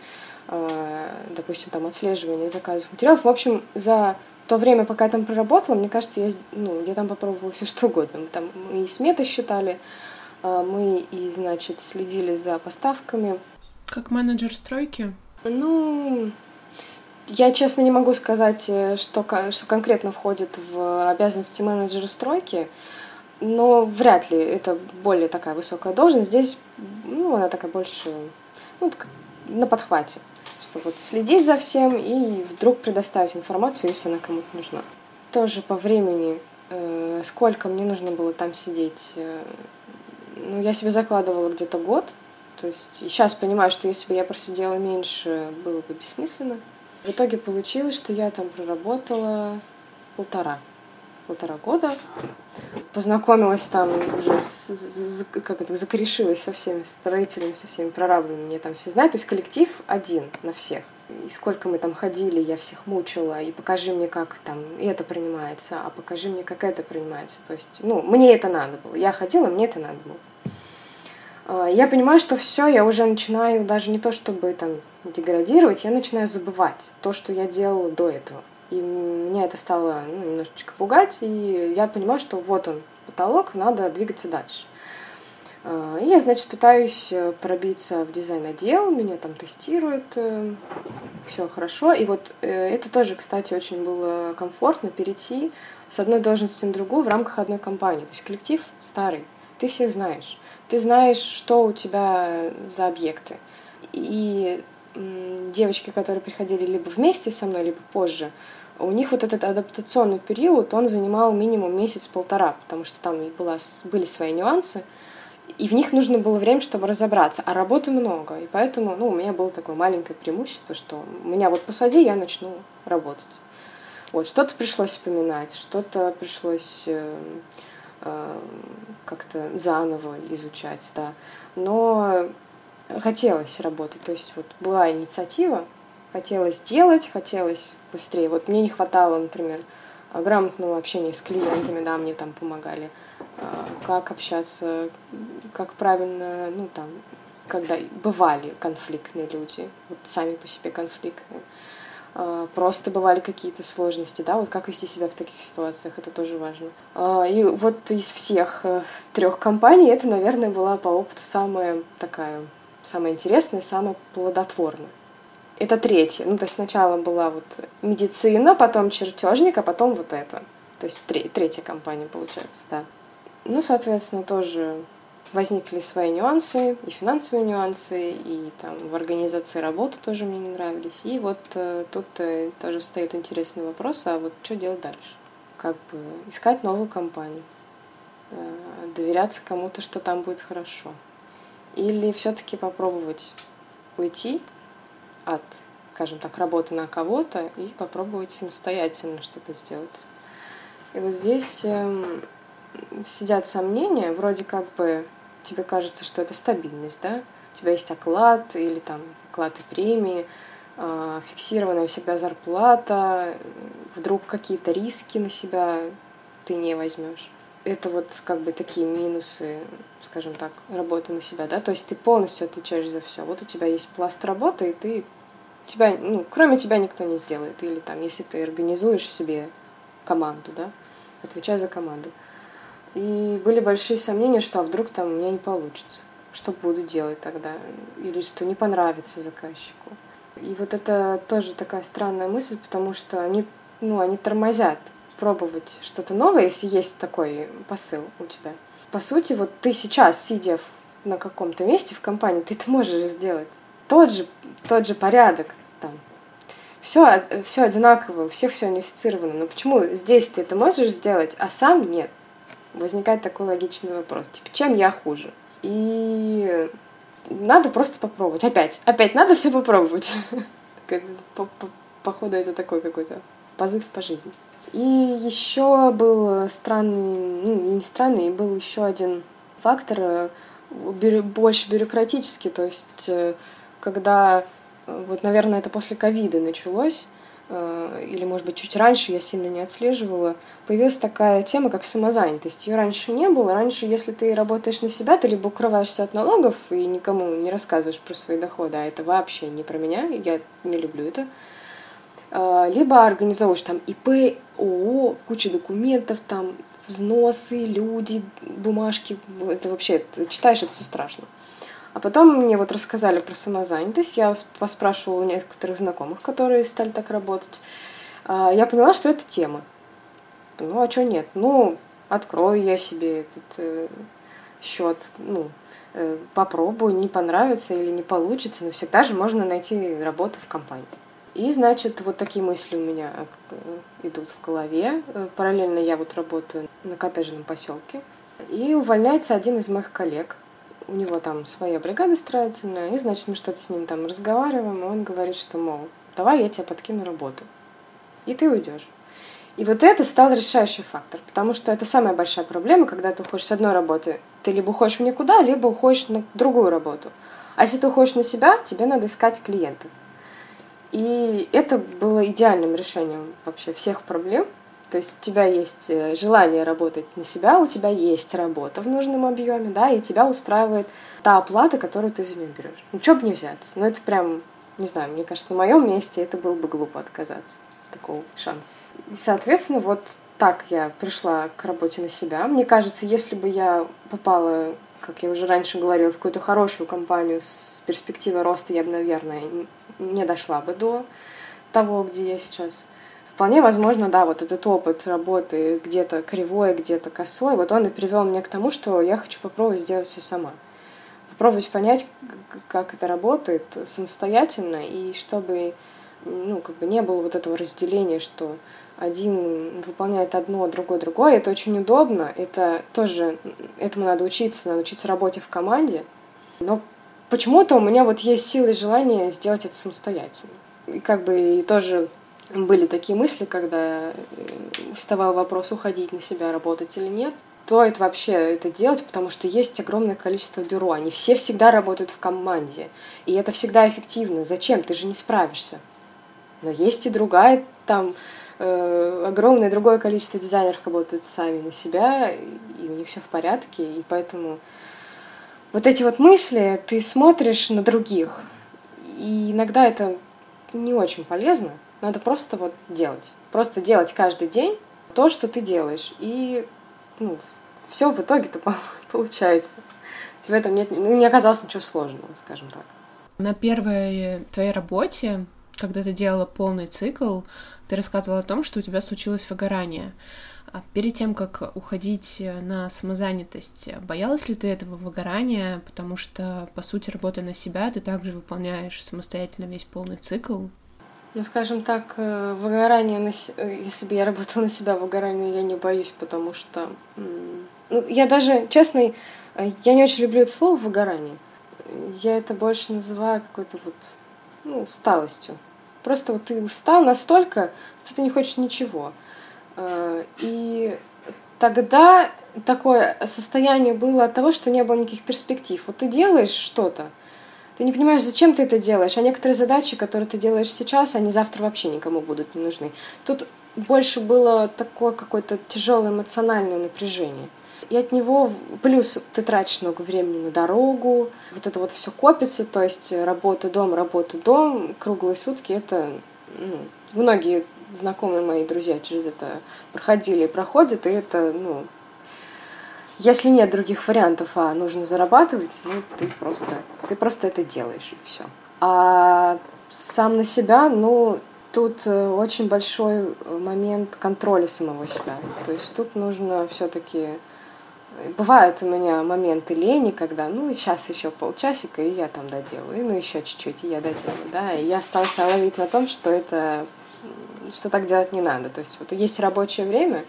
допустим, там отслеживание заказов материалов. В общем, за то время, пока я там проработала, мне кажется, я там попробовала все что угодно. Мы там и сметы считали, мы и, значит, следили за поставками. Как менеджер стройки? Ну, я, честно, не могу сказать, что конкретно входит в обязанности менеджера стройки. Но вряд ли это более такая высокая должность. Здесь, она такая больше на подхвате. Что вот следить за всем и вдруг предоставить информацию, если она кому-то нужна. Тоже по времени, сколько мне нужно было там сидеть. Я себе закладывала где-то год. То есть сейчас понимаю, что если бы я просидела меньше, было бы бессмысленно. В итоге получилось, что я там проработала полтора года. Познакомилась там уже, закорешилась со всеми строителями, со всеми прорабами. Мне там все знают. То есть коллектив один на всех. И сколько мы там ходили, я всех мучила. И покажи мне, как там это принимается, а покажи мне, как это принимается. То есть, мне это надо было. Я ходила, мне это надо было. Я понимаю, что все, я уже начинаю даже не то, чтобы там деградировать, я начинаю забывать то, что я делала до этого. И меня это стало немножечко пугать, и я понимаю, что вот он, потолок, надо двигаться дальше. И я, значит, пытаюсь пробиться в дизайн-отдел, меня там тестируют, все хорошо. И вот это тоже, кстати, очень было комфортно перейти с одной должности на другую в рамках одной компании. То есть коллектив старый, ты всех знаешь. Ты знаешь, что у тебя за объекты. И девочки, которые приходили либо вместе со мной, либо позже, у них вот этот адаптационный период, он занимал минимум месяц-полтора, потому что там были свои нюансы, и в них нужно было время, чтобы разобраться, а работы много, и поэтому у меня было такое маленькое преимущество, что меня вот посади, я начну работать. Вот, что-то пришлось вспоминать, что-то пришлось как-то заново изучать, да, но хотелось работать, то есть вот была инициатива, хотелось делать, хотелось быстрее. Вот мне не хватало, например, грамотного общения с клиентами, да, мне там помогали, как общаться, как правильно, когда бывали конфликтные люди, вот сами по себе конфликтные, просто бывали какие-то сложности, да, вот как вести себя в таких ситуациях, это тоже важно. И вот из всех трех компаний это, наверное, была по опыту самое интересное, самое плодотворное. Это третье. То есть сначала была вот медицина, потом чертежник, а потом вот это. То есть третья компания получается, да. Соответственно, тоже возникли свои нюансы, и финансовые нюансы, и там в организации работы тоже мне не нравились. И вот тут тоже встает интересный вопрос, а вот что делать дальше? Как бы искать новую компанию, доверяться кому-то, что там будет хорошо. Или все-таки попробовать уйти от, скажем так, работы на кого-то и попробовать самостоятельно что-то сделать. И вот здесь сидят сомнения, вроде как бы тебе кажется, что это стабильность, да? У тебя есть оклад или там оклад и премии, фиксированная всегда зарплата, вдруг какие-то риски на себя ты не возьмешь. Это вот как бы такие минусы, скажем так, работы на себя, да, то есть ты полностью отвечаешь за все. Вот у тебя есть пласт работы, и кроме тебя никто не сделает. Или там, если ты организуешь себе команду, да, отвечай за команду. И были большие сомнения, что а вдруг там у меня не получится, что буду делать тогда, или что не понравится заказчику. И вот это тоже такая странная мысль, потому что они тормозят пробовать что-то новое, если есть такой посыл у тебя. По сути, вот ты сейчас, сидя на каком-то месте в компании, ты это можешь сделать. Тот же порядок там. Все одинаково, у всех все унифицировано. Но почему здесь ты это можешь сделать, а сам нет? Возникает такой логичный вопрос. Типа, чем я хуже? И надо просто попробовать. Опять надо все попробовать. Походу, это такой какой-то позыв по жизни. И еще был был еще один фактор, больше бюрократический, то есть когда, вот, наверное, это после ковида началось, или, может быть, чуть раньше, я сильно не отслеживала, появилась такая тема, как самозанятость. Ее раньше не было. Раньше, если ты работаешь на себя, ты либо укрываешься от налогов и никому не рассказываешь про свои доходы, а это вообще не про меня, я не люблю это, либо организовываешь там ИП, ООО, кучу документов, там взносы, люди, бумажки, это вообще, читаешь, это все страшно. А потом мне вот рассказали про самозанятость, я поспрашивала у некоторых знакомых, которые стали так работать, я поняла, что это тема. Ну, а что нет? Ну, открою я себе этот счет, попробую, не понравится или не получится, но всегда же можно найти работу в компании. И, значит, вот такие мысли у меня идут в голове. Параллельно я вот работаю на коттеджном поселке. И увольняется один из моих коллег. У него там своя бригада строительная. И, значит, мы что-то с ним там разговариваем. И он говорит, что, мол, давай я тебе подкину работу. И ты уйдешь. И вот это стал решающий фактор. Потому что это самая большая проблема, когда ты уходишь с одной работы. Ты либо уходишь в никуда, либо уходишь на другую работу. А если ты уходишь на себя, тебе надо искать клиентов. И это было идеальным решением вообще всех проблем. То есть у тебя есть желание работать на себя, у тебя есть работа в нужном объеме, да, и тебя устраивает та оплата, которую ты за нее берешь. Ну, чего бы не взяться? Ну, это прям, не знаю, мне кажется, на моем месте это было бы глупо отказаться от такого шанса. И, соответственно, вот так я пришла к работе на себя. Мне кажется, если бы я попала, как я уже раньше говорила, в какую-то хорошую компанию с перспективой роста, я бы, наверное, не дошла бы до того, где я сейчас. Вполне возможно, да, вот этот опыт работы где-то кривой, где-то косой, вот он и привел меня к тому, что я хочу попробовать сделать все сама. Попробовать понять, как это работает самостоятельно, и чтобы, не было вот этого разделения, что один выполняет одно, другой другое. Это очень удобно, это тоже, этому надо учиться работе в команде, но почему-то у меня вот есть силы и желание сделать это самостоятельно. И тоже были такие мысли, когда вставал вопрос, уходить на себя, работать или нет. Стоит вообще это делать, потому что есть огромное количество бюро. Они все всегда работают в команде. И это всегда эффективно. Зачем? Ты же не справишься. Но есть и другая, там огромное другое количество дизайнеров работают сами на себя, и у них все в порядке, и поэтому... Вот эти вот мысли, ты смотришь на других, и иногда это не очень полезно. Надо просто вот делать. Просто делать каждый день то, что ты делаешь. И все в итоге-то получается. В этом не оказалось ничего сложного, скажем так. На первой твоей работе, когда ты делала полный цикл, ты рассказывала о том, что у тебя случилось выгорание. А перед тем, как уходить на самозанятость, боялась ли ты этого выгорания? Потому что, по сути, работая на себя, ты также выполняешь самостоятельно весь полный цикл. Скажем так, если бы я работала на себя, выгорания я не боюсь, потому что... я даже, честно, я не очень люблю это слово «выгорание». Я это больше называю какой-то усталостью. Просто вот ты устал настолько, что ты не хочешь ничего. И тогда такое состояние было от того, что не было никаких перспектив. Вот ты делаешь что-то, ты не понимаешь, зачем ты это делаешь, а некоторые задачи, которые ты делаешь сейчас, они завтра вообще никому будут не нужны. Тут больше было такое какое-то тяжелое эмоциональное напряжение. И от него, плюс ты тратишь много времени на дорогу, вот это вот все копится, то есть работа, дом, круглые сутки, это многие... Знакомые мои друзья через это проходили и проходят, и это, если нет других вариантов, а нужно зарабатывать, ты просто это делаешь, и все. А сам на себя, тут очень большой момент контроля самого себя. То есть тут нужно все-таки... Бывают у меня моменты лени, когда, сейчас еще полчасика, и я там доделаю, еще чуть-чуть, и я доделаю, да. И я стала себя ловить на том, что так делать не надо. То есть вот есть рабочее время,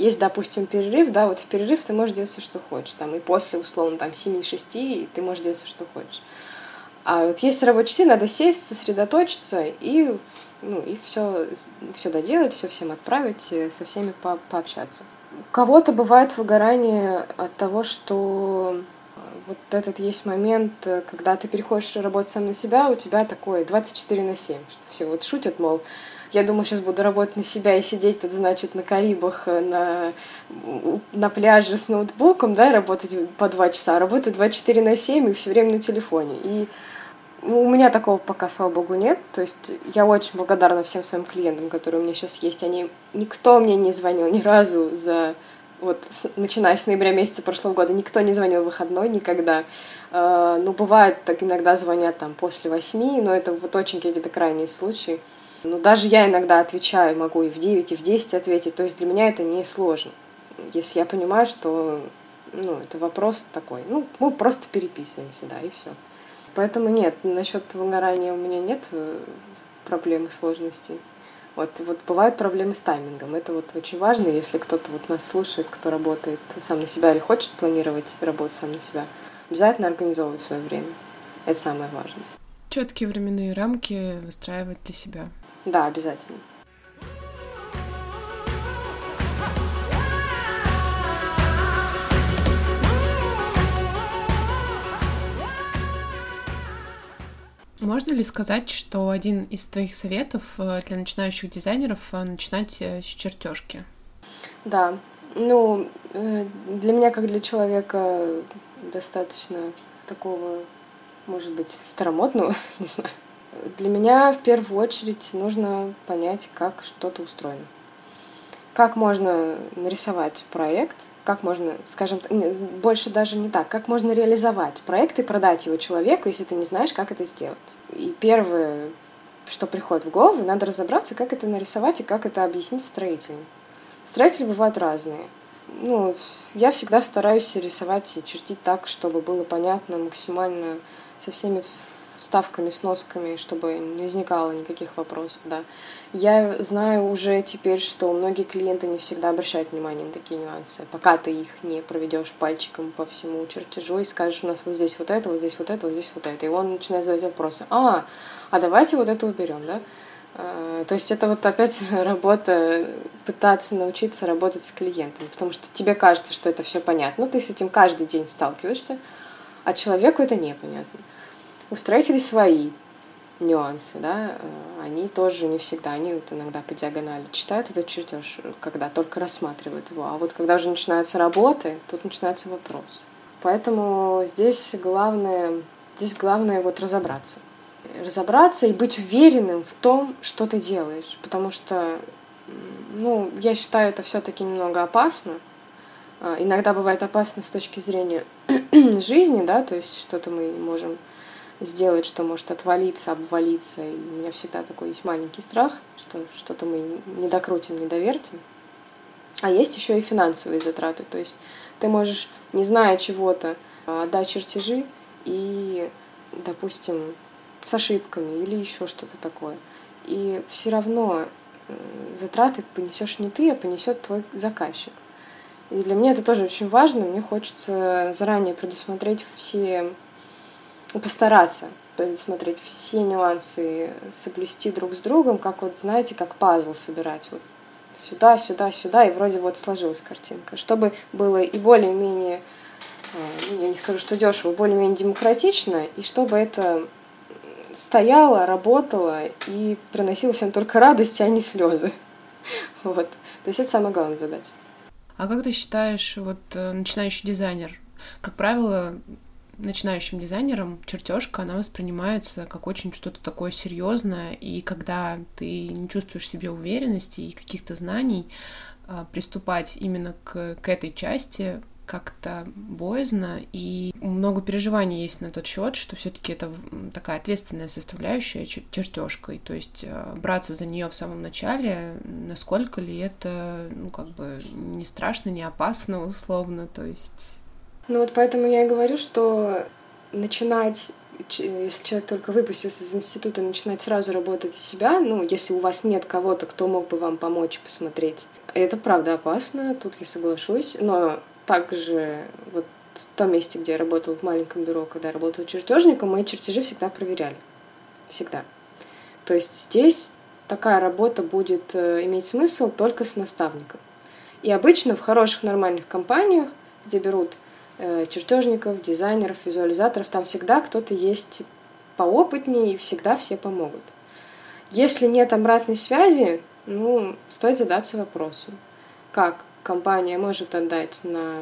есть, допустим, перерыв, да, вот в перерыв ты можешь делать все, что хочешь, там, и после, условно, там, 7-6 ты можешь делать все, что хочешь. А вот если рабочий день, надо сесть, сосредоточиться и, ну, и все доделать, все всем отправить, со всеми пообщаться. У кого-то бывает выгорание от того, что вот этот есть момент, когда ты переходишь работать сам на себя, у тебя такое 24/7, что все вот шутят, мол, я думала, сейчас буду работать на себя и сидеть тут, значит, на Карибах, на пляже с ноутбуком, да, работать по 2 часа, а работаю 24/7 и все время на телефоне. И у меня такого пока, слава богу, нет. То есть я очень благодарна всем своим клиентам, которые у меня сейчас есть. Никто мне не звонил ни разу начиная с ноября месяца прошлого года, никто не звонил в выходной никогда. Ну, бывает, так иногда звонят там после 8, но это вот очень какие-то крайние случаи. Ну, даже я иногда отвечаю, могу и в 9, и в 10 ответить, то есть для меня это не сложно. Если я понимаю, что, ну, это вопрос такой, ну, мы просто переписываемся, да, и все. Поэтому нет, насчет выгорания у меня нет проблем и сложностей. Вот бывают проблемы с таймингом, это вот очень важно, если кто-то вот нас слушает, кто работает сам на себя или хочет планировать работу сам на себя, обязательно организовывать свое время, это самое важное. Четкие временные рамки выстраивать для себя. Да, обязательно. Можно ли сказать, что один из твоих советов для начинающих дизайнеров — начинать с чертежки? Да. Ну, для меня, как для человека достаточно такого, может быть, старомодного, не знаю, для меня в первую очередь нужно понять, как что-то устроено. Как можно нарисовать проект, как можно, скажем, больше даже не так, как можно реализовать проект и продать его человеку, если ты не знаешь, как это сделать. И первое, что приходит в голову, надо разобраться, как это нарисовать и как это объяснить строителю. Строители бывают разные. Ну, я всегда стараюсь рисовать и чертить так, чтобы было понятно максимально со всеми вставками, сносками, чтобы не возникало никаких вопросов, да. Я знаю уже теперь, что многие клиенты не всегда обращают внимание на такие нюансы, пока ты их не проведешь пальчиком по всему чертежу и скажешь, у нас вот здесь вот это, вот здесь вот это, вот здесь вот это. И он начинает задавать вопросы. А давайте вот это уберем, да? То есть это вот опять работа, пытаться научиться работать с клиентом, потому что тебе кажется, что это все понятно, ты с этим каждый день сталкиваешься, а человеку это непонятно. У строителей свои нюансы, да, они тоже не всегда, они вот иногда по диагонали читают этот чертеж, когда только рассматривают его, а вот когда уже начинаются работы, тут начинаются вопросы. Поэтому здесь главное вот разобраться и быть уверенным в том, что ты делаешь, потому что, ну, я считаю, это все-таки немного опасно. Иногда бывает опасно с точки зрения жизни, да, то есть что-то мы можем сделать, что может отвалиться, обвалиться. И у меня всегда такой есть маленький страх, что что-то мы не докрутим, не довертим. А есть еще и финансовые затраты, то есть ты можешь, не зная чего-то, отдать чертежи и, допустим, с ошибками или еще что-то такое. И все равно затраты понесешь не ты, а понесет твой заказчик. И для меня это тоже очень важно. Мне хочется заранее постараться предусмотреть все нюансы, соблюсти друг с другом, как вот, знаете, как пазл собирать. Вот сюда, сюда, сюда, и вроде вот сложилась картинка. Чтобы было и более-менее, я не скажу, что дешево, более-менее демократично, и чтобы это стояла, работала и приносила всем только радость, а не слезы. Вот. То есть это самая главная задача. А как ты считаешь, вот начинающий дизайнер, как правило, начинающим дизайнером чертежка, она воспринимается как очень что-то такое серьезное, и когда ты не чувствуешь в себе уверенности и каких-то знаний, приступать именно к этой части как-то боязно, и много переживаний есть на тот счет, что все-таки это такая ответственная составляющая чертежкой, то есть браться за нее в самом начале, насколько ли это, ну, как бы не страшно, не опасно, условно, то есть... Ну вот поэтому я и говорю, что начинать, если человек только выпустился из института, начинать сразу работать с себя, ну, если у вас нет кого-то, кто мог бы вам помочь посмотреть, Это правда опасно, тут я соглашусь, но также вот в том месте, где я работала в маленьком бюро, когда работала чертежником, мои чертежи всегда проверяли. Всегда. То есть здесь такая работа будет иметь смысл только с наставником. И обычно в хороших нормальных компаниях, где берут чертежников, дизайнеров, визуализаторов, там всегда кто-то есть поопытнее и всегда все помогут. Если нет обратной связи, стоит задаться вопросом, как компания может отдать на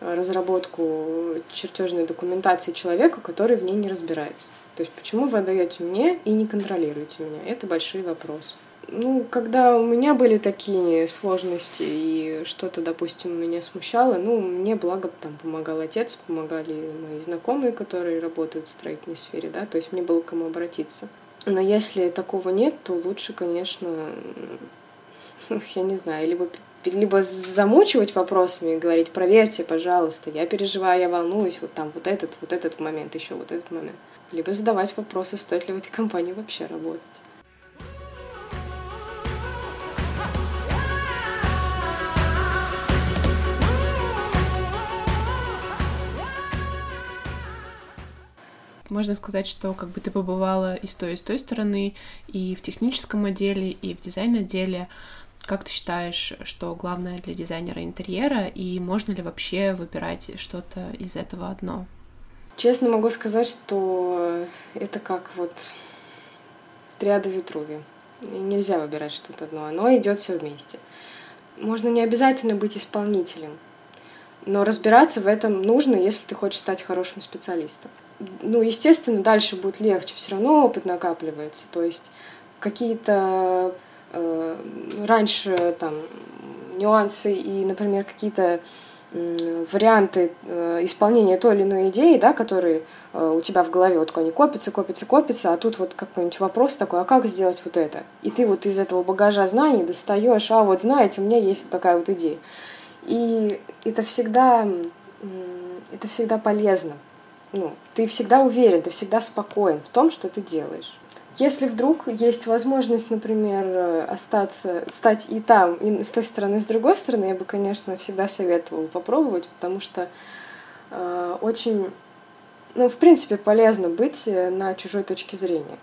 разработку чертежной документации человеку, который в ней не разбирается. То есть почему вы отдаете мне и не контролируете меня? Это большие вопросы. Когда у меня были такие сложности и что-то, допустим, меня смущало, мне, благо, там помогал отец, помогали мои знакомые, которые работают в строительной сфере, да, то есть мне было к кому обратиться. Но если такого нет, то лучше, конечно, я не знаю, либо замучивать вопросами и говорить: проверьте, пожалуйста, я переживаю, я волнуюсь, вот там вот этот момент, еще вот этот момент. Либо задавать вопросы, стоит ли в этой компании вообще работать. Можно сказать, что как бы ты побывала и с той стороны, и в техническом отделе, и в дизайн-отделе. Как ты считаешь, что главное для дизайнера интерьера, и можно ли вообще выбирать что-то из этого одно? Честно могу сказать, что это как вот триада Витрувия. Нельзя выбирать что-то одно, оно идет все вместе. Можно не обязательно быть исполнителем, но разбираться в этом нужно, если ты хочешь стать хорошим специалистом. Естественно, дальше будет легче, все равно опыт накапливается. То есть какие-то раньше там нюансы и, например, какие-то варианты исполнения той или иной идеи, да, которые у тебя в голове, вот они копятся, а тут вот какой-нибудь вопрос такой: а как сделать вот это? И ты вот из этого багажа знаний достаешь: а вот знаете, у меня есть вот такая вот идея. И это всегда полезно. Ты всегда уверен, ты всегда спокоен в том, что ты делаешь. Если вдруг есть возможность, например, стать и там, и с той стороны, и с другой стороны, я бы, конечно, всегда советовала попробовать, потому что очень, в принципе, полезно быть на чужой точке зрения.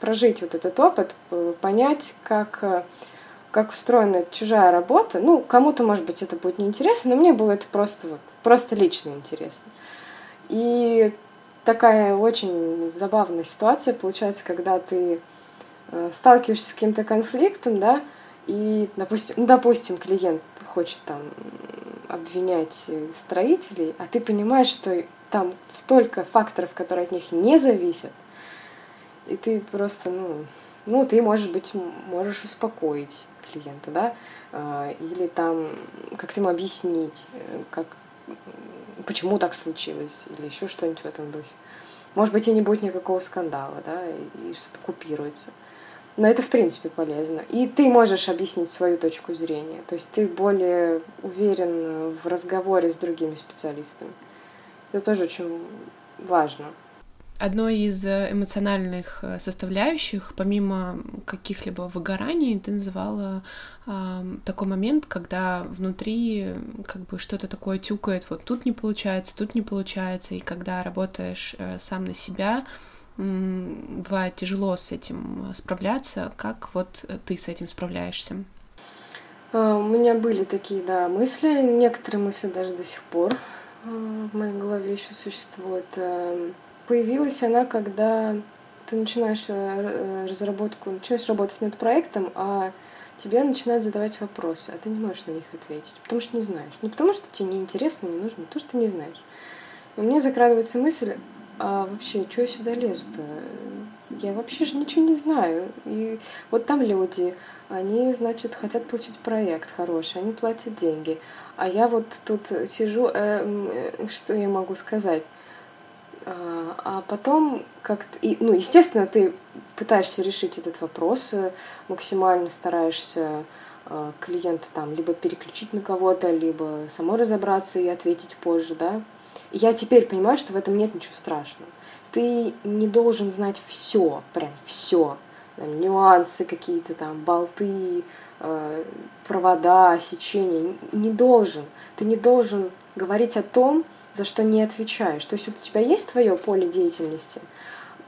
Прожить вот этот опыт, понять, как устроена чужая работа. Кому-то, может быть, это будет неинтересно, но мне было это просто лично интересно. И такая очень забавная ситуация получается, когда ты сталкиваешься с каким-то конфликтом, да, и, допустим, клиент хочет там обвинять строителей, а ты понимаешь, что там столько факторов, которые от них не зависят, и ты просто, ты, может быть, можешь успокоить клиента, да, или там как-то ему объяснить, почему так случилось, или еще что-нибудь в этом духе. Может быть, и не будет никакого скандала, да, и что-то купируется. Но это, в принципе, полезно. И ты можешь объяснить свою точку зрения. То есть ты более уверен в разговоре с другими специалистами. Это тоже очень важно. Одной из эмоциональных составляющих, помимо каких-либо выгораний, ты называла такой момент, когда внутри как бы что-то такое тюкает, вот тут не получается, и когда работаешь сам на себя, бывает тяжело с этим справляться. Как вот ты с этим справляешься? У меня были такие, да, мысли, некоторые мысли даже до сих пор в моей голове еще существуют. Появилась она, когда ты начинаешь работать над проектом, а тебе начинают задавать вопросы, а ты не можешь на них ответить, потому что не знаешь. Не потому что тебе неинтересно, не нужно, потому что ты не знаешь. И у меня закрадывается мысль: а вообще, что я сюда лезу-то? Я вообще же ничего не знаю. И вот там люди, они, значит, хотят получить проект хороший, они платят деньги. А я вот тут сижу, что я могу сказать? А потом как-то... естественно, ты пытаешься решить этот вопрос, максимально стараешься клиента там либо переключить на кого-то, либо самой разобраться и ответить позже, да. И я теперь понимаю, что в этом нет ничего страшного. Ты не должен знать все, прям все. Там, нюансы какие-то там, болты, провода, сечения. Не должен. Ты не должен говорить о том, за что не отвечаешь. То есть вот у тебя есть твое поле деятельности?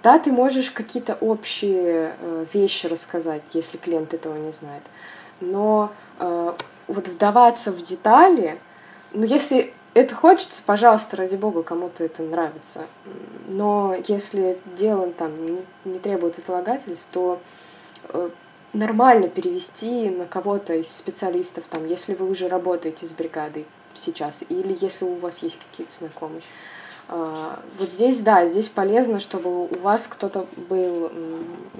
Да, ты можешь какие-то общие вещи рассказать, если клиент этого не знает. Но вот вдаваться в детали, ну, если это хочется, пожалуйста, ради бога, кому-то это нравится. Но если дело там не требует отлагательств, то нормально перевести на кого-то из специалистов, там, если вы уже работаете с бригадой сейчас, или если у вас есть какие-то знакомые. Вот здесь, да, здесь полезно, чтобы у вас кто-то был,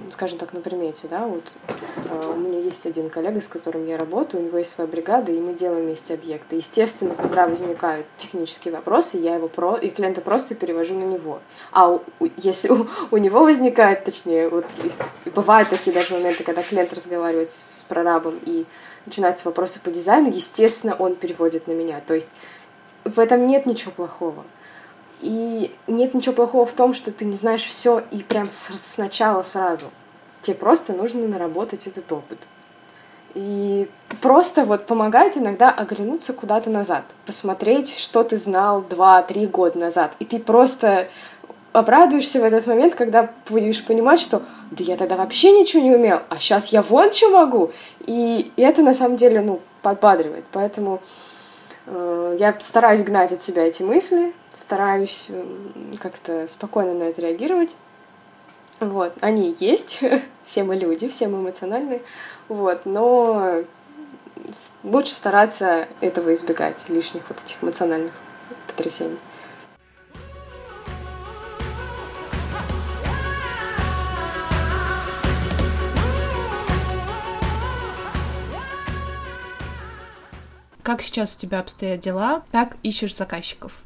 скажем так, на примете, да, вот у меня есть один коллега, с которым я работаю, у него есть своя бригада, и мы делаем вместе объекты. Естественно, когда возникают технические вопросы, я его и клиента просто перевожу на него. А если у него возникает, точнее, вот бывают такие даже моменты, когда клиент разговаривает с прорабом и начинаются вопросы по дизайну, естественно, он переводит на меня. То есть в этом нет ничего плохого. И нет ничего плохого в том, что ты не знаешь все и прям сначала сразу. Тебе просто нужно наработать этот опыт. И просто вот помогает иногда оглянуться куда-то назад, посмотреть, что ты знал 2-3 года назад. И ты просто обрадуешься в этот момент, когда будешь понимать, что да я тогда вообще ничего не умел, а сейчас я вон что могу. И это на самом деле, ну, подбадривает. Поэтому я стараюсь гнать от себя эти мысли, стараюсь как-то спокойно на это реагировать. Вот. Они есть, все мы люди, все мы эмоциональные, вот. Но лучше стараться этого избегать, лишних вот этих эмоциональных потрясений. Как сейчас у тебя обстоят дела? Как ищешь заказчиков?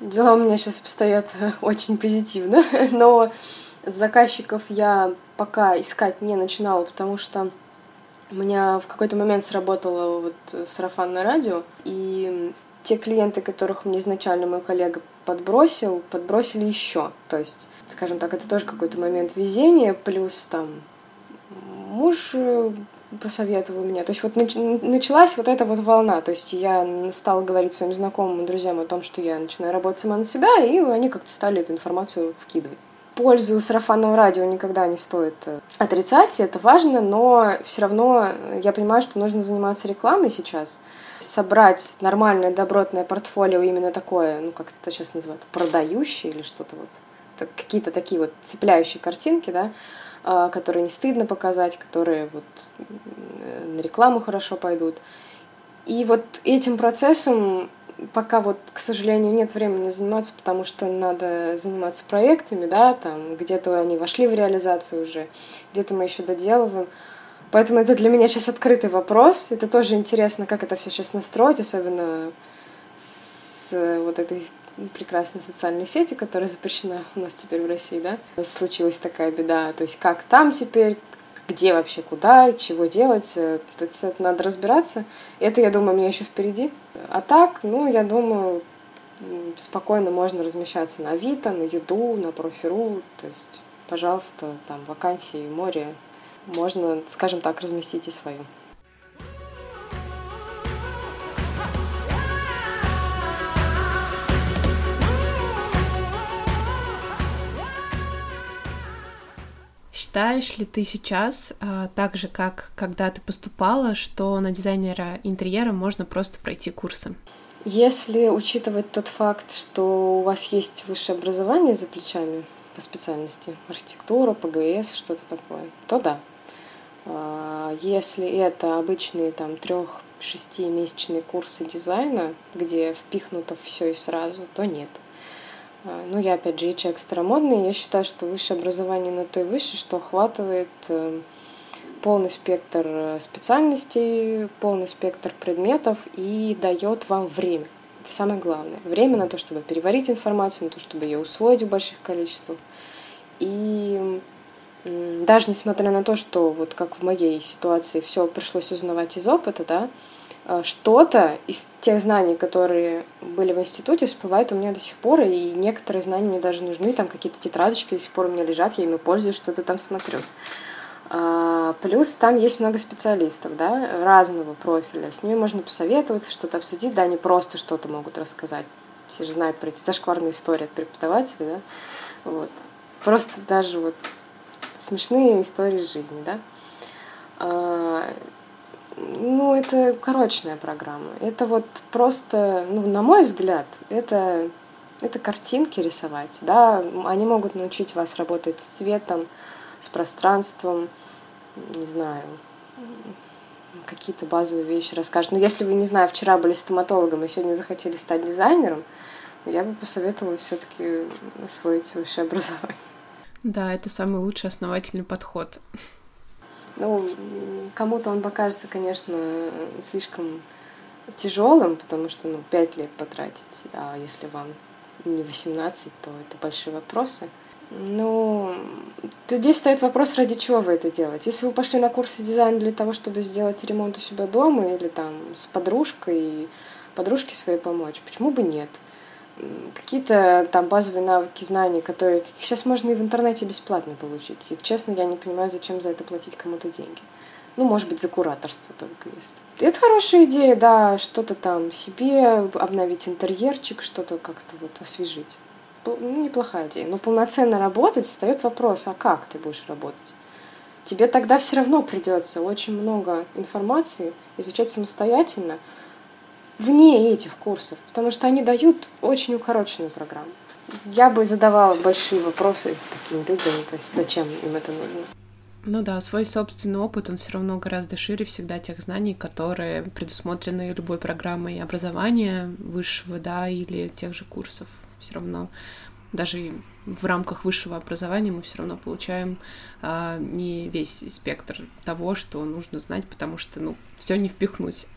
Дела у меня сейчас обстоят очень позитивно, но заказчиков я пока искать не начинала, потому что у меня в какой-то момент сработало вот сарафанное радио, и те клиенты, которых мне изначально мой коллега подбросил, подбросили еще. То есть, скажем так, это тоже какой-то момент везения, плюс там муж посоветовал меня. То есть вот началась вот эта вот волна. То есть я стала говорить своим знакомым и друзьям о том, что я начинаю работать сама на себя, и они как-то стали эту информацию вкидывать. Пользу сарафанного радио никогда не стоит отрицать, это важно, но все равно я понимаю, что нужно заниматься рекламой сейчас, собрать нормальное добротное портфолио, именно такое, ну как это сейчас называют, продающее или что-то вот, какие-то такие вот цепляющие картинки, да, которые не стыдно показать, которые вот на рекламу хорошо пойдут. И вот этим процессом пока вот, к сожалению, нет времени заниматься, потому что надо заниматься проектами, да, там где-то они вошли в реализацию уже, где-то мы еще доделываем. Поэтому это для меня сейчас открытый вопрос. Это тоже интересно, как это все сейчас настроить, особенно с вот этой прекрасной социальной сети, которая запрещена у нас теперь в России, да. Случилась такая беда, то есть как там теперь, где вообще, куда, чего делать, это надо разбираться. Это, я думаю, у меня еще впереди. А так, ну, я думаю, спокойно можно размещаться на Авито, на Юду, на Профиру, то есть, пожалуйста, там вакансии, море, можно, скажем так, разместить и свою. Считаешь ли ты сейчас, так же, как когда ты поступала, что на дизайнера интерьера можно просто пройти курсы? Если учитывать тот факт, что у вас есть высшее образование за плечами по специальности, архитектура, ПГС, что-то такое, то да. Если это обычные там 3-6-месячные курсы дизайна, где впихнуто все и сразу, то нет. Ну, я, опять же, я человек старомодный, я считаю, что высшее образование на то и выше, что охватывает полный спектр специальностей, полный спектр предметов и дает вам время. Это самое главное. Время на то, чтобы переварить информацию, на то, чтобы ее усвоить в больших количествах. И даже несмотря на то, что вот как в моей ситуации все пришлось узнавать из опыта, да, что-то из тех знаний, которые были в институте, всплывает у меня до сих пор, и некоторые знания мне даже нужны, там какие-то тетрадочки до сих пор у меня лежат, я ими пользуюсь, что-то там смотрю. Плюс там есть много специалистов, да, разного профиля. С ними можно посоветоваться, что-то обсудить, да, они просто что-то могут рассказать. Все же знают про эти зашкварные истории от преподавателей, да, вот. Просто даже вот смешные истории жизни, да. Ну, это укороченная программа. Это вот просто, ну, на мой взгляд, это картинки рисовать, да. Они могут научить вас работать с цветом, с пространством, не знаю, какие-то базовые вещи расскажут. Но если вы, не знаю, вчера были стоматологом и сегодня захотели стать дизайнером, я бы посоветовала все-таки освоить высшее образование. Да, это самый лучший основательный подход. Ну, кому-то он покажется, конечно, слишком тяжелым, потому что, ну, 5 лет потратить, а если вам не 18, то это большие вопросы. Ну, здесь стоит вопрос, ради чего вы это делаете. Если вы пошли на курсы дизайна для того, чтобы сделать ремонт у себя дома или там с подружкой, подружке своей помочь, почему бы нет? Какие-то там базовые навыки, знания, которые сейчас можно и в интернете бесплатно получить. И, честно, я не понимаю, зачем за это платить кому-то деньги. Ну, может быть, за кураторство только если. Это хорошая идея, да, что-то там себе, обновить интерьерчик, что-то как-то вот освежить. Неплохая идея. Но полноценно работать встает вопрос, а как ты будешь работать? Тебе тогда все равно придется очень много информации изучать самостоятельно вне этих курсов, потому что они дают очень укороченную программу. Я бы задавала большие вопросы таким людям, то есть зачем им это нужно. Ну да, свой собственный опыт, он все равно гораздо шире всегда тех знаний, которые предусмотрены любой программой образования высшего, да, или тех же курсов. Все равно, даже в рамках высшего образования мы все равно получаем не весь спектр того, что нужно знать, потому что, ну, все не впихнуть.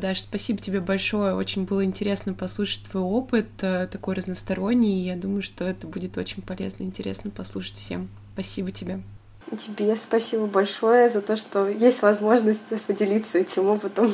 Даша, спасибо тебе большое, очень было интересно послушать твой опыт, такой разносторонний, и я думаю, что это будет очень полезно и интересно послушать всем. Спасибо тебе. Тебе спасибо большое за то, что есть возможность поделиться этим опытом.